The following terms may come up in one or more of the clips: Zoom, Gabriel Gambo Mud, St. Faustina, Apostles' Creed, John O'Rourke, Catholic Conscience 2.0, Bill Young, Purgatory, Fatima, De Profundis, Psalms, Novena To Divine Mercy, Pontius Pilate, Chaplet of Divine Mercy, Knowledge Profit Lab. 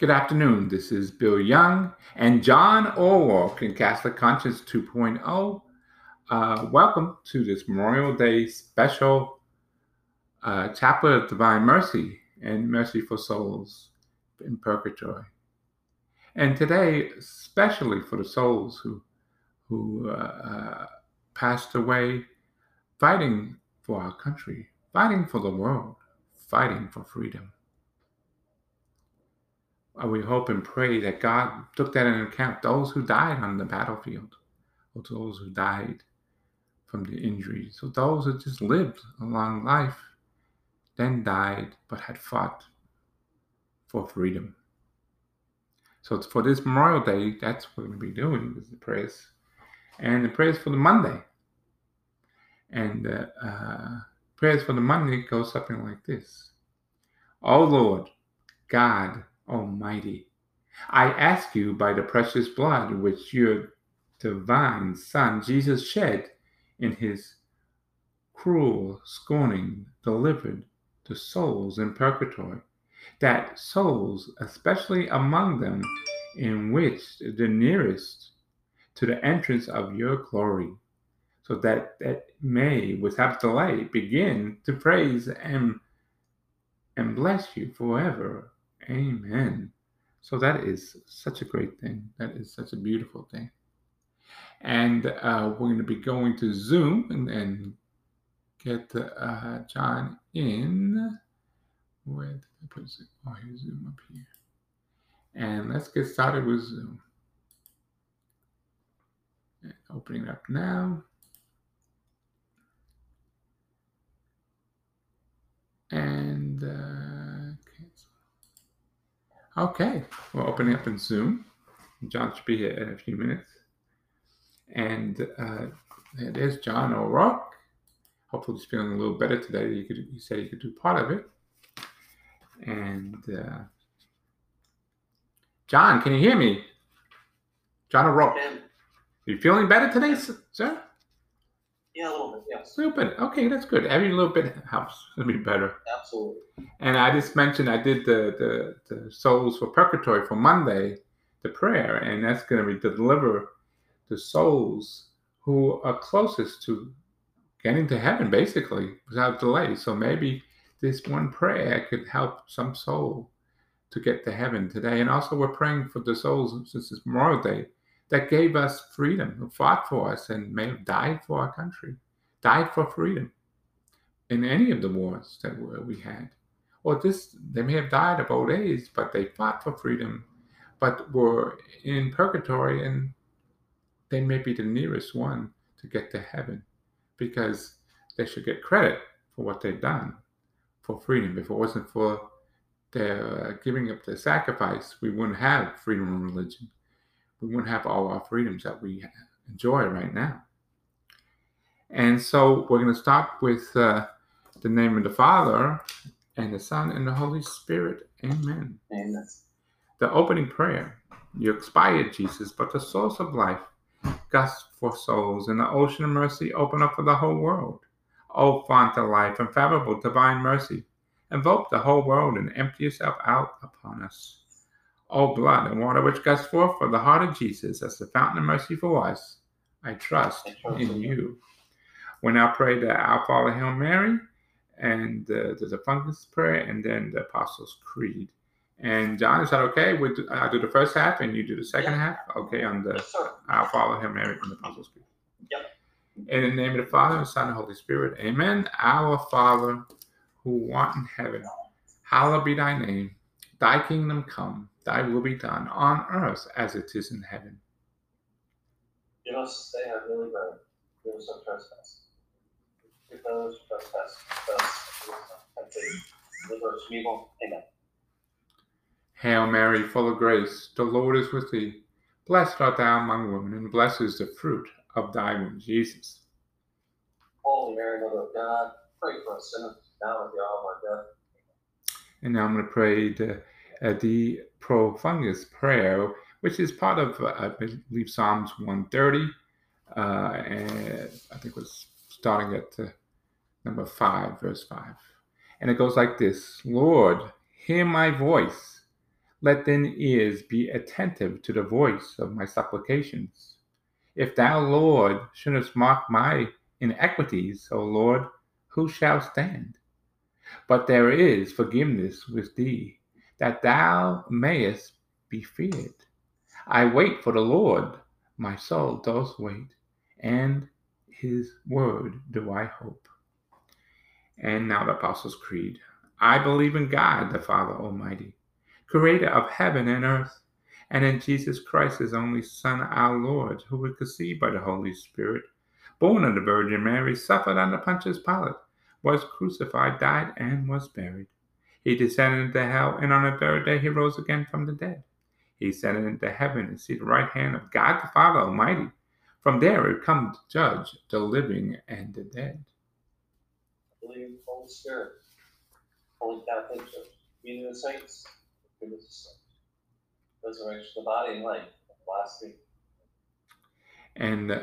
Good afternoon, this is Bill Young and John O'Rourke in Catholic Conscience 2.0. Welcome to this Memorial Day special Chaplet of Divine Mercy and Mercy for Souls in Purgatory. And today, especially for the souls who passed away fighting for our country, fighting for the world, fighting for freedom. We hope and pray that God took that into account, those who died on the battlefield, or those who died from the injuries, or those who just lived a long life, then died but had fought for freedom. So it's for this Memorial Day, that's what we'll be doing, is the prayers. And the prayers for the Monday. And the prayers for the Monday go something like this. O Lord, God Almighty, I ask you by the precious blood which your divine Son Jesus shed in his cruel scorning delivered to souls in purgatory, that souls, especially among them, in which the nearest to the entrance of your glory, so that may, without delay, begin to praise and bless you forever. Amen. So that is such a great thing. That is such a beautiful thing. And we're going to be going to Zoom and get John in. Where did I put Zoom? Oh, here's Zoom up here. And let's get started with Zoom. And opening up now. And okay, we're opening up in Zoom. John should be here in a few minutes. And there's John O'Rourke. Hopefully he's feeling a little better today. He said he could do part of it. And John, can you hear me? John O'Rourke. Yeah. Are you feeling better today, sir? Yeah, a little bit, yes. A little bit. Okay, that's good. Every little bit helps. It'll be better. Absolutely. And I just mentioned I did the Souls for Purgatory for Monday, the prayer, and that's going to be to deliver the souls who are closest to getting to heaven, basically, without delay. So maybe this one prayer could help some soul to get to heaven today. And also we're praying for the souls, since it's Memorial Day, that gave us freedom, who fought for us and may have died for our country, died for freedom in any of the wars that we had. Or this, they may have died of old age, but they fought for freedom, but were in purgatory, and they may be the nearest one to get to heaven because they should get credit for what they've done for freedom. If it wasn't for their giving up their sacrifice, we wouldn't have freedom and religion. We wouldn't have all our freedoms that we enjoy right now. And so we're going to start with the name of the Father, and the Son, and the Holy Spirit. Amen. Amen. The opening prayer. You expired, Jesus, but the source of life, gust for souls, and the ocean of mercy open up for the whole world. O font of life, and favorable divine mercy, invoke the whole world and empty yourself out upon us. O blood and water which gush forth for the heart of Jesus as the fountain of mercy for us, I trust in you. We now pray the Our Father, Hail Mary, and the De Profundis prayer, and then the Apostles' Creed. And John, is that okay? I'll do the first half, and you do the second half? Okay, on the Our Father, Hail Mary, and the Apostles' Creed. Yep. In the name of the Father, and the Son, and the Holy Spirit. Amen. Our Father, who art in heaven, hallowed be thy name. Thy kingdom come. Thy will be done on earth as it is in heaven. Give us this day our daily bread. Give us our trespasses. Forgive those who trespass against us. Deliver us from evil. Amen. Hail Mary, full of grace, the Lord is with thee. Blessed art thou among women, and blessed is the fruit of thy womb, Jesus. Holy Mary, Mother of God, pray for us sinners, now and at the hour of our death. Amen. And now I'm going to pray the De Profundis prayer, which is part of, I believe, Psalms 130, and I think it was starting at number 5, verse 5. And it goes like this. Lord, hear my voice. Let thine ears be attentive to the voice of my supplications. If thou, Lord, shouldest mark my inequities, O Lord, who shall stand? But there is forgiveness with thee, that thou mayest be feared. I wait for the Lord, my soul doth wait, and his word do I hope. And now the Apostles' Creed. I believe in God, the Father Almighty, creator of heaven and earth, and in Jesus Christ, his only Son, our Lord, who was conceived by the Holy Spirit, born of the Virgin Mary, suffered under Pontius Pilate, was crucified, died, and was buried. He descended into hell, and on the third day he rose again from the dead. He ascended into heaven and seated at the right hand of God the Father Almighty. From there he comes to judge the living and the dead. I believe in the Holy Spirit, Holy Catholic Church, communion of the saints, the goodness of saints, resurrection of the body and life, the last day.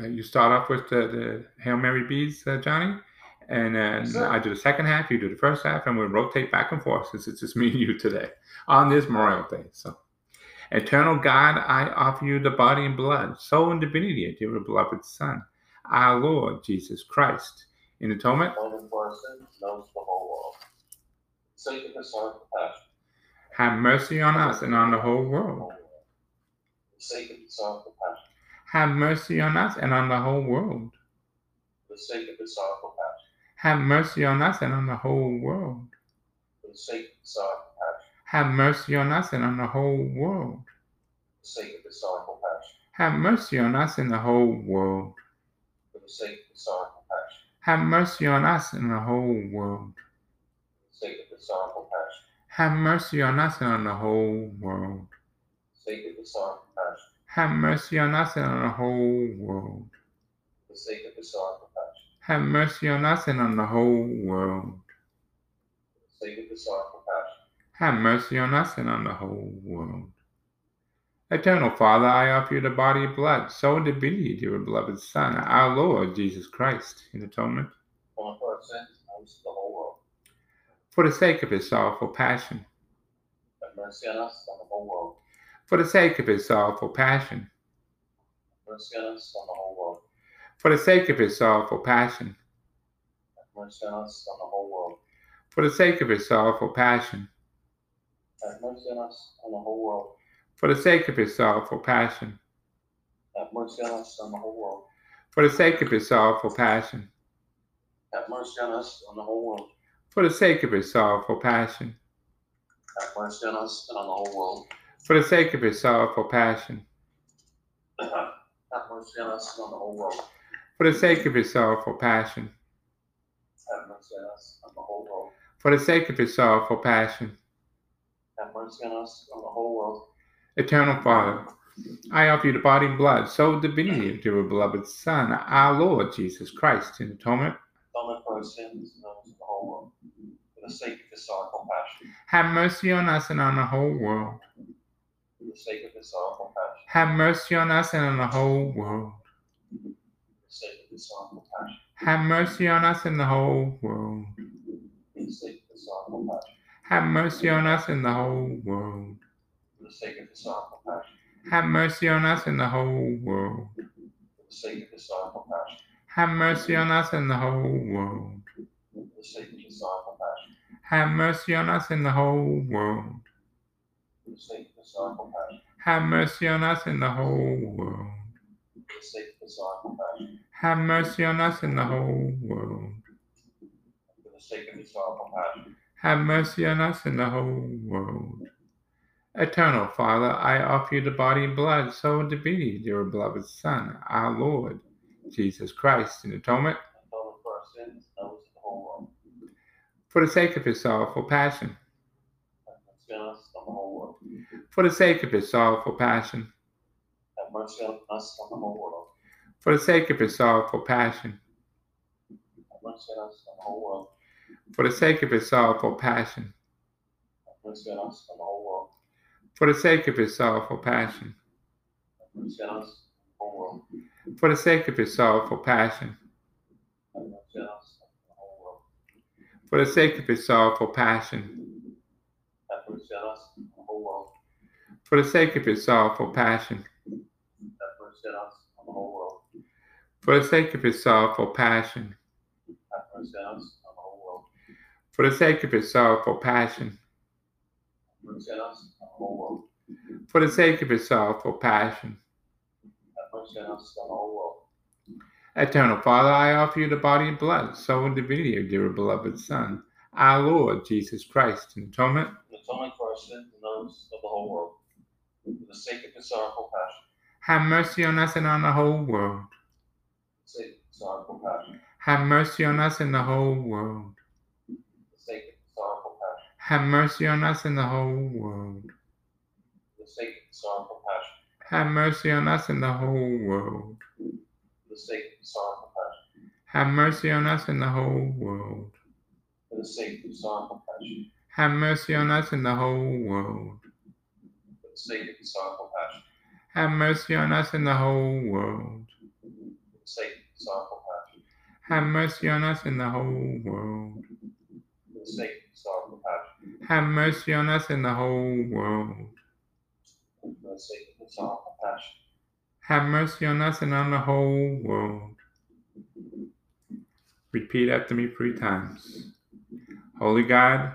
And you start off with the Hail Mary beads, Johnny. And I do the second half, you do the first half, and we'll rotate back and forth since it's just me and you today on this Memorial Day. So, eternal God, I offer you the body and blood, soul and divinity of your beloved Son, our Lord Jesus Christ, in atonement. Have mercy on us and on the whole world. Have mercy on us and on the whole world. Have mercy on us and on the whole world. For the sake of the sorrowful passion. Have mercy on us and on the whole world. For the sake of the sorrowful passion. Have mercy on us and the whole world. For the sake of the sorrowful passion. Have mercy on us and the whole world. For the sake of the sorrowful passion. Have mercy on us and on the whole world. For the sake of the sorrowful passion. Have mercy on us and on the whole world. For the sake of the sorrowful passion. Have mercy on us and on the whole world. For the sake of the sorrowful passion. Have mercy on us and on the whole world. Eternal Father, I offer you the body, blood, soul, and divinity of your beloved Son, our Lord Jesus Christ, in atonement. For our sins and the whole world. For the sake of his sorrowful passion. Have mercy on us and on the whole world. For the sake of his sorrowful passion. Have mercy on us and on the whole world. For the sake of his sorrowful passion. Have mercy on us and on the whole world. For the sake of his sorrowful passion. Have mercy on us and on the whole world. For the sake of his sorrowful passion. Have mercy on us and on the whole world. For the sake of his sorrowful passion. Have mercy on us and on the whole world. For the sake of his sorrowful passion. Have mercy on us and on the whole world. For the sake of his sorrowful passion. Have mercy on us and on the whole world. For the sake of his sorrowful passion. Have mercy on us and on the whole world. For the sake of his sorrowful passion. Have mercy on us and on the whole world. Eternal Father, I offer you the body and blood, soul, divinity of your beloved Son, our Lord Jesus Christ, in atonement. Atonement for our sins and those of the whole world. For the sake of his sorrowful passion. Have mercy on us and on the whole world. For the sake of his sorrowful passion. Have mercy on us and on the whole world. Have mercy on us and the whole world. Have mercy on us and the whole world. Have mercy on us and the whole world. Have mercy on us and the whole world. Have mercy on us and the whole world. Have mercy on us and the whole world. Have mercy on us and the whole world. For the sake of his sorrowful passion. Have mercy on us and the whole world. Eternal Father, I offer you the body, blood, soul, and divinity of your beloved Son, our Lord Jesus Christ, in atonement. For our sins, those of the whole world. For the sake of his sorrowful passion. Have mercy on us and the whole world. For the sake of his sorrowful passion. Have mercy on us and the whole world. For the sake of his sorrowful passion. Have mercy on us and the whole world. For the sake of his sorrowful passion. Have mercy on us and the whole world. For the sake of his sorrowful passion. Have mercy on us and the whole world. For the sake of his sorrowful passion. Have mercy on us and the whole world. For the sake of his sorrowful passion. Have mercy on us and the whole world. For the sake of his sorrowful passion. Have mercy on us, on the whole world. For the sake of his sorrowful passion. Have mercy on us, on the whole world. For the sake of his sorrowful passion. Have mercy on us, on the whole world. For the sake of his sorrowful passion. Have mercy on us, on the whole world. Eternal Father, I offer you the body and blood, soul and divinity of your dear beloved Son, our Lord Jesus Christ, in atonement. In atonement for our sins and those of the whole world. For the sake of his sorrowful passion. Have mercy on us and on the whole world. For the sake of his sorrowful passion. Have mercy on us and the whole world. For the sake of his sorrowful passion. Have mercy on us and the whole world. For the sake of his sorrowful passion. Have mercy on us and the whole world. For the sake of his sorrowful passion. Have mercy on us and the whole world. For the sake of his sorrowful passion. Have mercy on us and the whole world. For the sake of his sorrowful passion. Have mercy on us and the whole world. For the sake of his sorrowful passion. Have mercy on us and the whole world. For the sake of his sorrowful passion. Have mercy on us and the whole world. For the sake of his sorrowful passion. Have mercy on us and on the whole world. Repeat after me 3 times. Holy God.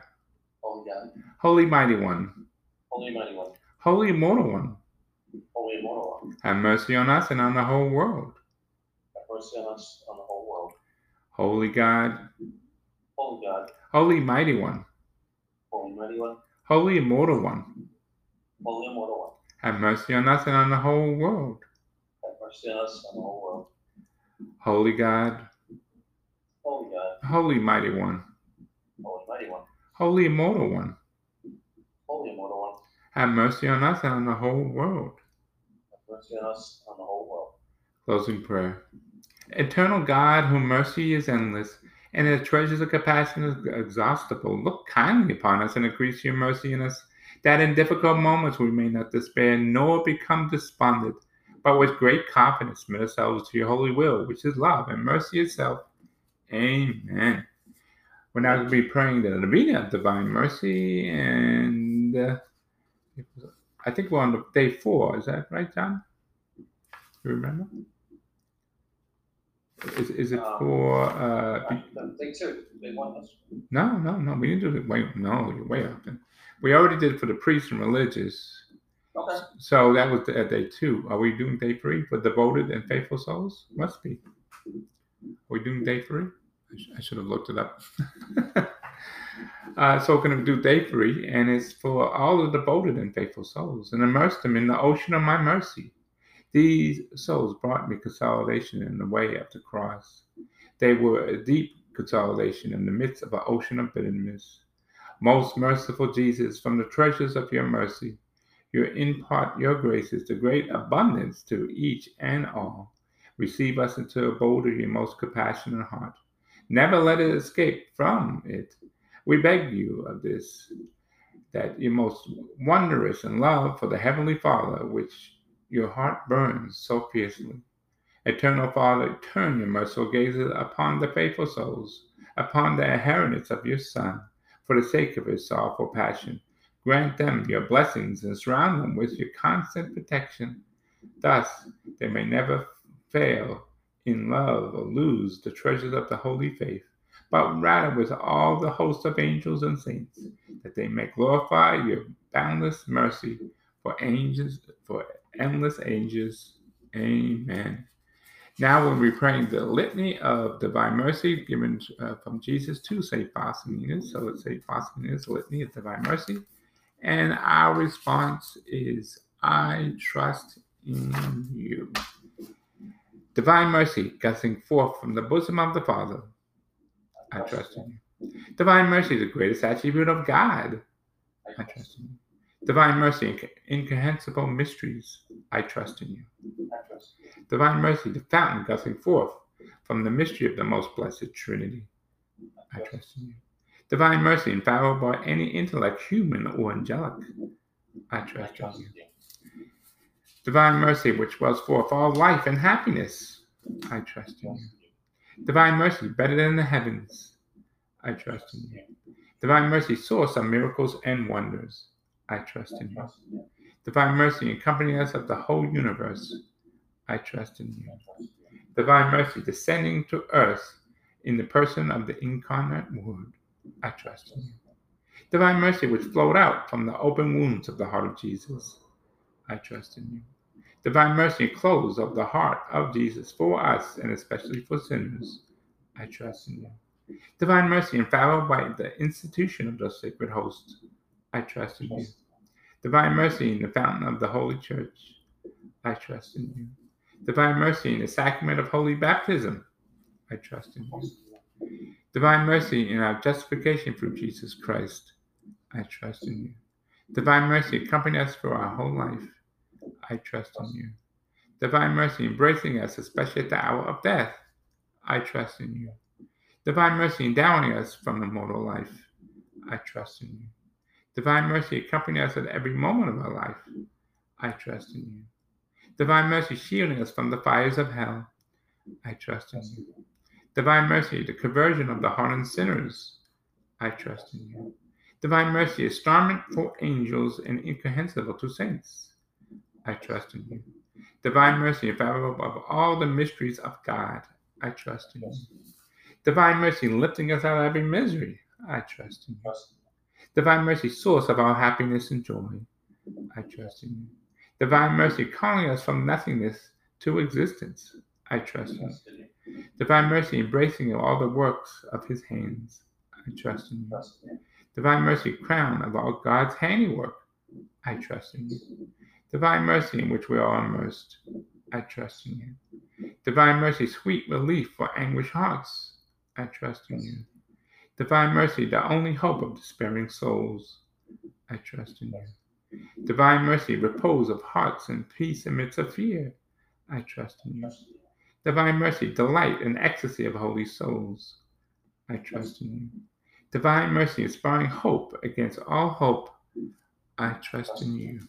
Holy God. Holy Mighty One. Holy Mighty One. Holy Immortal One. Holy Immortal One. Have mercy on us and on the whole world. Have mercy on us and on the whole world. Holy God. Holy God. Holy Mighty One. Holy Mighty One. Holy Immortal One. Holy Immortal One. Have mercy on us and on the whole world. Have mercy on us and on the whole world. Holy God. Holy God. Holy Mighty One. Holy Mighty One. Holy Immortal One. Holy Immortal One. Have mercy on us and on the whole world. Have mercy on us and on the whole world. Closing prayer. Eternal God, whose mercy is endless, and the treasures of compassion is inexhaustible, look kindly upon us and increase your mercy in us, that in difficult moments we may not despair nor become despondent, but with great confidence submit ourselves to your holy will, which is love and mercy itself. Amen. We're now going to be praying the Novena of Divine Mercy, and... I think we're on day 4. Is that right, John? Do you remember? Is it for... Day 2. Day 1. No. We didn't do it. Wait, no, you're way up. We already did it for the priests and religious. Okay. So that was day 2. Are we doing day 3 for devoted and faithful souls? Must be. Are we doing day 3? I should have looked it up. So we're going to do day 3, and it's for all the devoted and faithful souls, and immerse them in the ocean of my mercy. These souls brought me consolidation in the way of the cross. They were a deep consolidation in the midst of an ocean of bitterness. Most merciful Jesus, from the treasures of your mercy, you impart your graces to great abundance to each and all. Receive us into a boulder your most compassionate heart. Never let it escape from it. We beg you of this, that your most wondrous in love for the Heavenly Father, which your heart burns so fiercely. Eternal Father, turn your merciful gazes upon the faithful souls, upon the inheritance of your Son, for the sake of his sorrowful passion. Grant them your blessings and surround them with your constant protection. Thus, they may never fail in love or lose the treasures of the holy faith, but rather with all the host of angels and saints, that they may glorify your boundless mercy for endless ages. Amen. Now we'll be praying the Litany of Divine Mercy, given from Jesus to St. Faustina. So it's St. Faustina's Litany of Divine Mercy. And our response is, I trust in you. Divine mercy, gushing forth from the bosom of the Father, I trust in you. Divine mercy, the greatest attribute of God, I trust in you. Divine mercy, incomprehensible mysteries, I trust in you. Divine mercy, the fountain gushing forth from the mystery of the most blessed Trinity, I trust in you. Divine mercy, infallible by any intellect, human or angelic, I trust in you. Divine mercy, which wells forth all life and happiness, I trust in you. Divine mercy, better than the heavens, I trust in you. Divine mercy, source of miracles and wonders, I trust in you. Divine mercy, accompanying us of the whole universe, I trust in you. Divine mercy, descending to earth in the person of the incarnate Word, I trust in you. Divine mercy, which flowed out from the open wounds of the heart of Jesus, I trust in you. Divine mercy, clothes of the heart of Jesus for us and especially for sinners, I trust in you. Divine mercy, infallible by the institution of the sacred host, I trust in you. Divine mercy, in the fountain of the Holy Church, I trust in you. Divine mercy, in the sacrament of holy baptism, I trust in you. Divine mercy, in our justification through Jesus Christ, I trust in you. Divine mercy, accompanying us for our whole life, I trust in you. Divine mercy, embracing us, especially at the hour of death, I trust in you. Divine mercy, endowing us from the mortal life, I trust in you. Divine mercy, accompanying us at every moment of our life, I trust in you. Divine mercy, shielding us from the fires of hell, I trust in you. Divine mercy, the conversion of the hardened sinners, I trust in you. Divine mercy, a instrument for angels and incomprehensible to saints, I trust in you. Divine mercy, infallible of all the mysteries of God, I trust in you. Divine mercy, lifting us out of every misery, I trust in you. Divine mercy, source of all happiness and joy, I trust in you. Divine mercy, calling us from nothingness to existence, I trust in you. Divine mercy, embracing all the works of his hands, I trust in you. Divine mercy, crown of all God's handiwork, I trust in you. Divine mercy, in which we are immersed, I trust in you. Divine mercy, sweet relief for anguished hearts, I trust in you. Divine mercy, the only hope of despairing souls, I trust in you. Divine mercy, repose of hearts and peace amidst of fear, I trust in you. Divine mercy, delight and ecstasy of holy souls, I trust in you. Divine mercy, inspiring hope against all hope, I trust in you.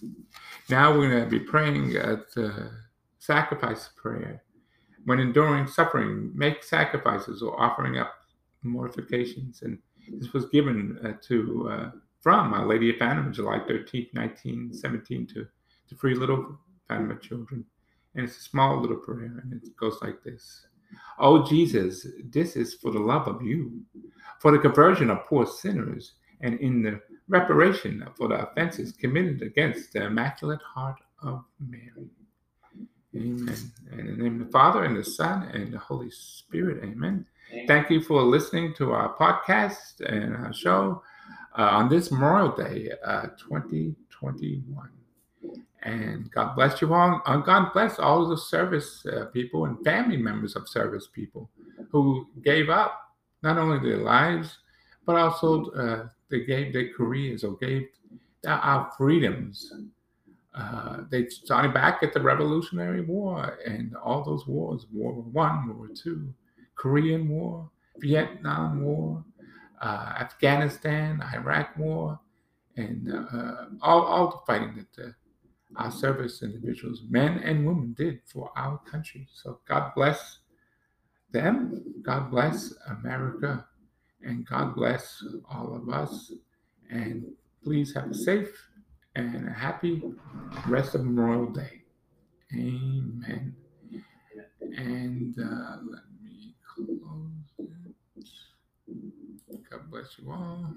Now we're going to be praying at the sacrifice prayer. When enduring suffering, make sacrifices or offering up mortifications. And this was given from Our Lady of Fatima, July 13th, 1917, to free little Fatima children. And it's a small little prayer, and it goes like this. Oh Jesus, this is for the love of you, for the conversion of poor sinners, and in the reparation for the offenses committed against the Immaculate Heart of Mary. Amen. And in the name of the Father, and the Son, and the Holy Spirit. Amen. Amen. Thank you for listening to our podcast and our show on this Memorial Day 2021. And God bless you all. God bless all the service people and family members of service people who gave up not only their lives, but also they gave their careers or gave our freedoms. They started back at the Revolutionary War and all those wars, World War I, World War II, Korean War, Vietnam War, Afghanistan, Iraq War, and all the fighting that our service individuals, men and women, did for our country. So God bless them. God bless America. And God bless all of us. And please have a safe and a happy rest of Memorial Day. Amen. And let me close it. God bless you all.